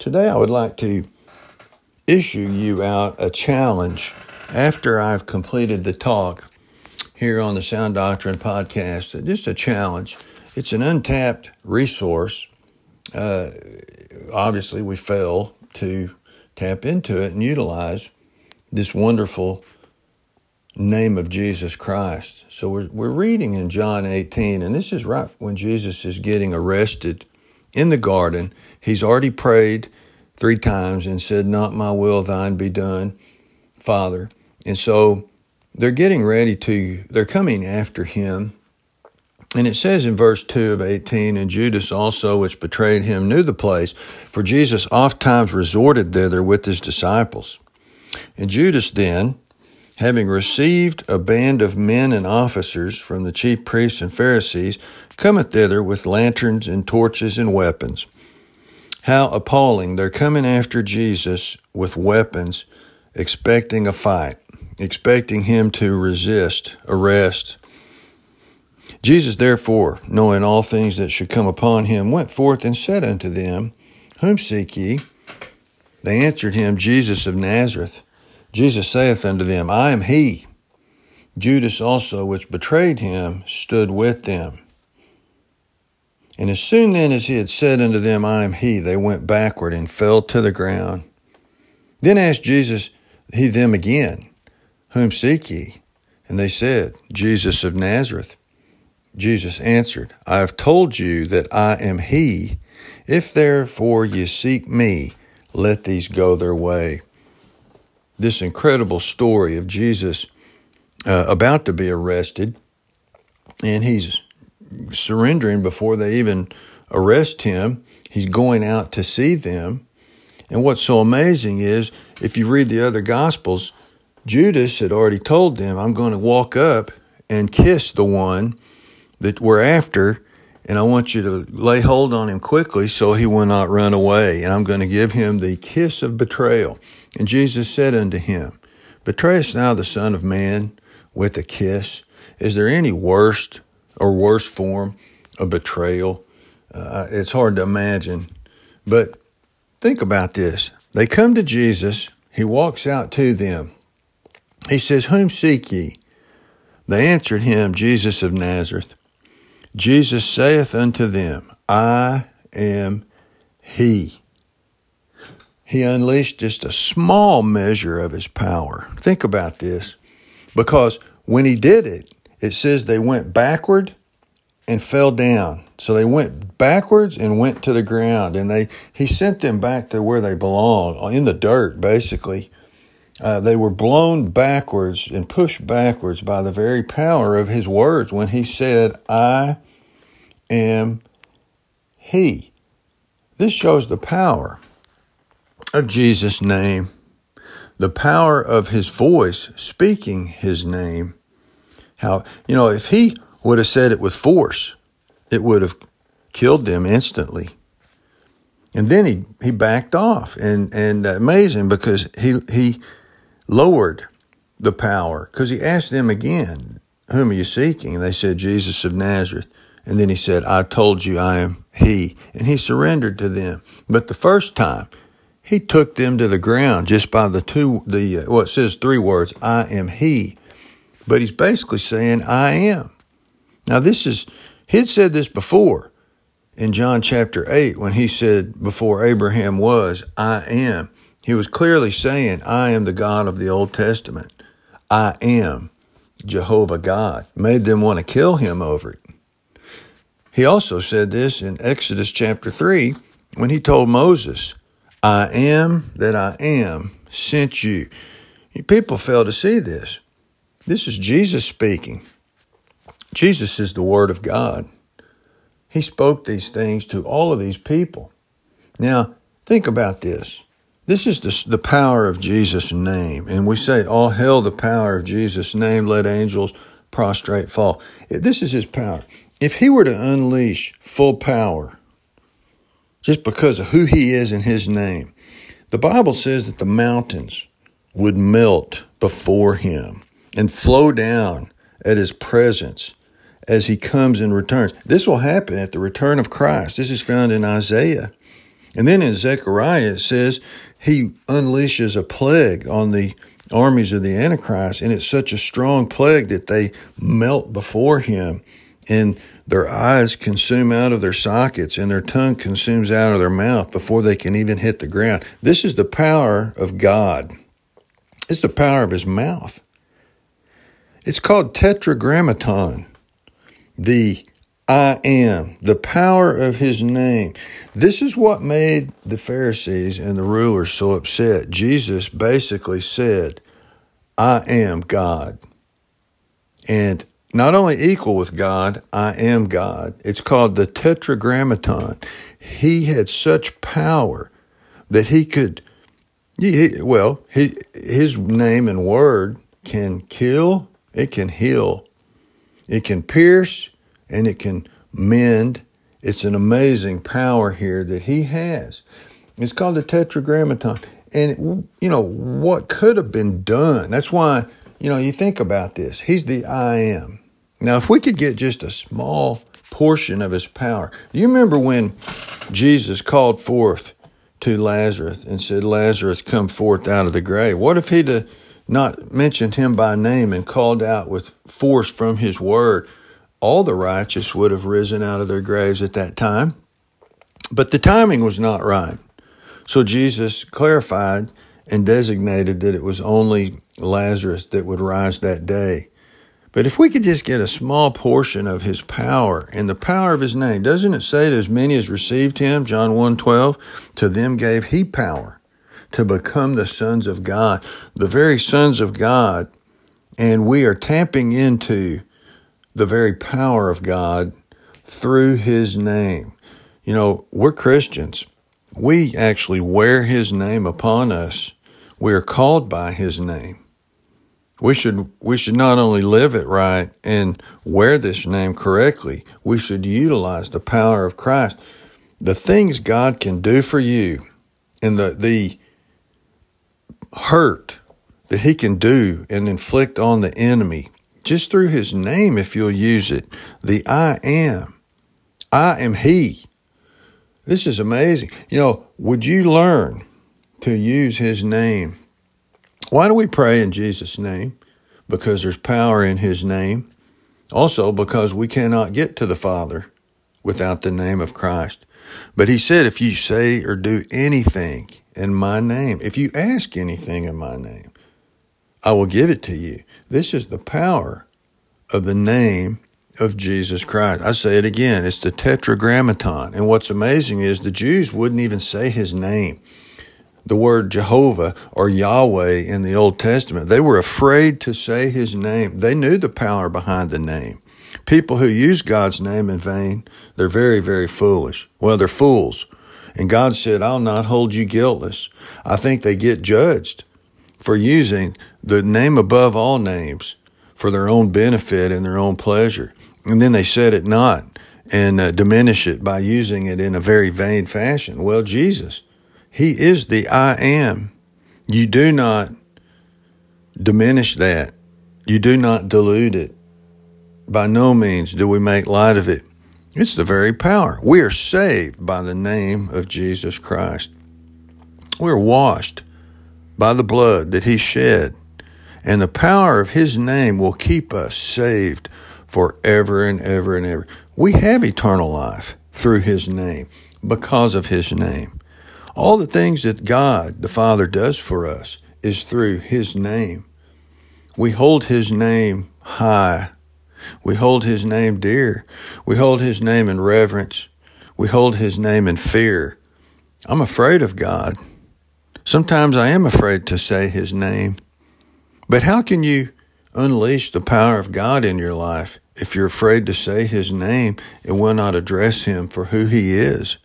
Today I would like to issue you out a challenge after I've completed the talk here on the Sound Doctrine podcast. Just a challenge. It's an untapped resource. Obviously, we fail to tap into it and utilize this wonderful name of Jesus Christ. So we're reading in John 18, and this is right when Jesus is getting arrested in the garden. He's already prayed 3 times and said, "Not my will, thine be done, Father." And so they're getting ready to, they're coming after him. And it says in verse 2 of 18, "And Judas also, which betrayed him, knew the place, for Jesus oft times resorted thither with his disciples. And Judas then, having received a band of men and officers from the chief priests and Pharisees, cometh thither with lanterns and torches and weapons." How appalling. They're coming after Jesus with weapons, expecting a fight, expecting him to resist, arrest. "Jesus, therefore, knowing all things that should come upon him, went forth and said unto them, Whom seek ye? They answered him, Jesus of Nazareth. Jesus saith unto them, I am he. Judas also, which betrayed him, stood with them. And as soon then as he had said unto them, I am he, they went backward and fell to the ground. Then asked Jesus he them again, Whom seek ye? And they said, Jesus of Nazareth. Jesus answered, I have told you that I am he. If therefore ye seek me, let these go their way." This incredible story of Jesus about to be arrested, and he's surrendering before they even arrest him. He's going out to see them. And what's so amazing is, if you read the other Gospels, Judas had already told them, I'm going to walk up and kiss the one that we're after, and I want you to lay hold on him quickly so he will not run away, and I'm going to give him the kiss of betrayal. And Jesus said unto him, Betrayest thou the Son of Man with a kiss? Is there any worse form of betrayal? It's hard to imagine. But think about this. They come to Jesus. He walks out to them. He says, Whom seek ye? They answered him, Jesus of Nazareth. Jesus saith unto them, I am he. He unleashed just a small measure of his power. Think about this, because when he did it, it says they went backward and fell down. So they went backwards and went to the ground, and he sent them back to where they belong, in the dirt, basically. They were blown backwards and pushed backwards by the very power of his words when he said, I am he. This shows the power of Jesus' name, the power of his voice speaking his name. How, if he would have said it with force, it would have killed them instantly. And then he backed off, and amazing, because he lowered the power, because he asked them again, Whom are you seeking? And they said, Jesus of Nazareth. And then he said, I told you I am he. And he surrendered to them. But the first time, he took them to the ground just by it says 3 words, I am he. But he's basically saying, I am. Now he'd said this before in John chapter 8, when he said, before Abraham was, I am. He was clearly saying, I am the God of the Old Testament. I am Jehovah God. Made them want to kill him over it. He also said this in Exodus chapter 3, when he told Moses, I am that I am sent you. People fail to see this. This is Jesus speaking. Jesus is the Word of God. He spoke these things to all of these people. Now, think about this. This is the power of Jesus' name. And we say, all hail the power of Jesus' name. Let angels prostrate fall. This is his power. If he were to unleash full power, just because of who he is in his name, the Bible says that the mountains would melt before him and flow down at his presence as he comes and returns. This will happen at the return of Christ. This is found in Isaiah And then in Zechariah, it says he unleashes a plague on the armies of the Antichrist, and it's such a strong plague that they melt before him, and their eyes consume out of their sockets, and their tongue consumes out of their mouth before they can even hit the ground. This is the power of God. It's the power of his mouth. It's called Tetragrammaton, the I am, the power of his name. This is what made the Pharisees and the rulers so upset. Jesus basically said, I am God. And not only equal with God, I am God. It's called the Tetragrammaton. He had such power that he could, his name and word can kill, it can heal, it can pierce, and it can mend. It's an amazing power here that he has. It's called the Tetragrammaton. And, what could have been done? That's why, you think about this. He's the I am. Now, if we could get just a small portion of his power. You remember when Jesus called forth to Lazarus and said, Lazarus, come forth out of the grave. What if he'd have not mentioned him by name and called out with force from his word? All the righteous would have risen out of their graves at that time, but the timing was not right. So Jesus clarified and designated that it was only Lazarus that would rise that day. But if we could just get a small portion of his power and the power of his name, doesn't it say to as many as received him, John 1:12, to them gave he power to become the sons of God, the very sons of God, and we are tapping into the very power of God through his name. We're Christians. We actually wear his name upon us. We are called by his name. We should not only live it right and wear this name correctly, we should utilize the power of Christ. The things God can do for you and the hurt that he can do and inflict on the enemy just through his name, if you'll use it, the I am he. This is amazing. Would you learn to use his name? Why do we pray in Jesus' name? Because there's power in his name. Also, because we cannot get to the Father without the name of Christ. But he said, if you say or do anything in my name, if you ask anything in my name, I will give it to you. This is the power of the name of Jesus Christ. I say it again, it's the Tetragrammaton. And what's amazing is the Jews wouldn't even say his name. The word Jehovah or Yahweh in the Old Testament, they were afraid to say his name. They knew the power behind the name. People who use God's name in vain, they're very, very foolish. Well, they're fools. And God said, I'll not hold you guiltless. I think they get judged for using the name above all names for their own benefit and their own pleasure. And then they set it not and diminish it by using it in a very vain fashion. Well, Jesus, he is the I am. You do not diminish that. You do not dilute it. By no means do we make light of it. It's the very power. We are saved by the name of Jesus Christ. We're washed by the blood that he shed, and the power of his name will keep us saved forever and ever and ever. We have eternal life through his name, because of his name. All the things that God, the Father, does for us is through his name. We hold his name high. We hold his name dear. We hold his name in reverence. We hold his name in fear. I'm afraid of God. Sometimes I am afraid to say his name. But how can you unleash the power of God in your life if you're afraid to say his name and will not address him for who he is?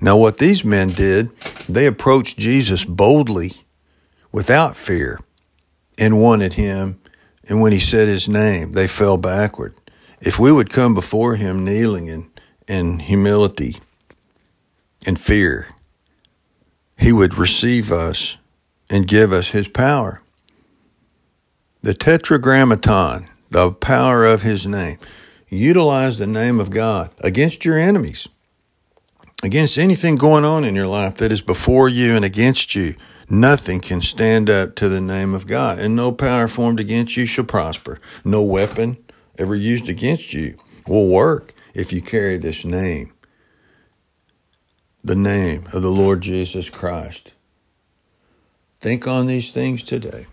Now, what these men did, they approached Jesus boldly, without fear, and wanted him. And when he said his name, they fell backward. If we would come before him kneeling in humility and fear, he would receive us and give us his power. The Tetragrammaton, the power of his name. Utilize the name of God against your enemies. against anything going on in your life that is before you and against you. Nothing can stand up to the name of God, and no power formed against you shall prosper. No weapon ever used against you will work if you carry this name, the name of the Lord Jesus Christ. Think on these things today.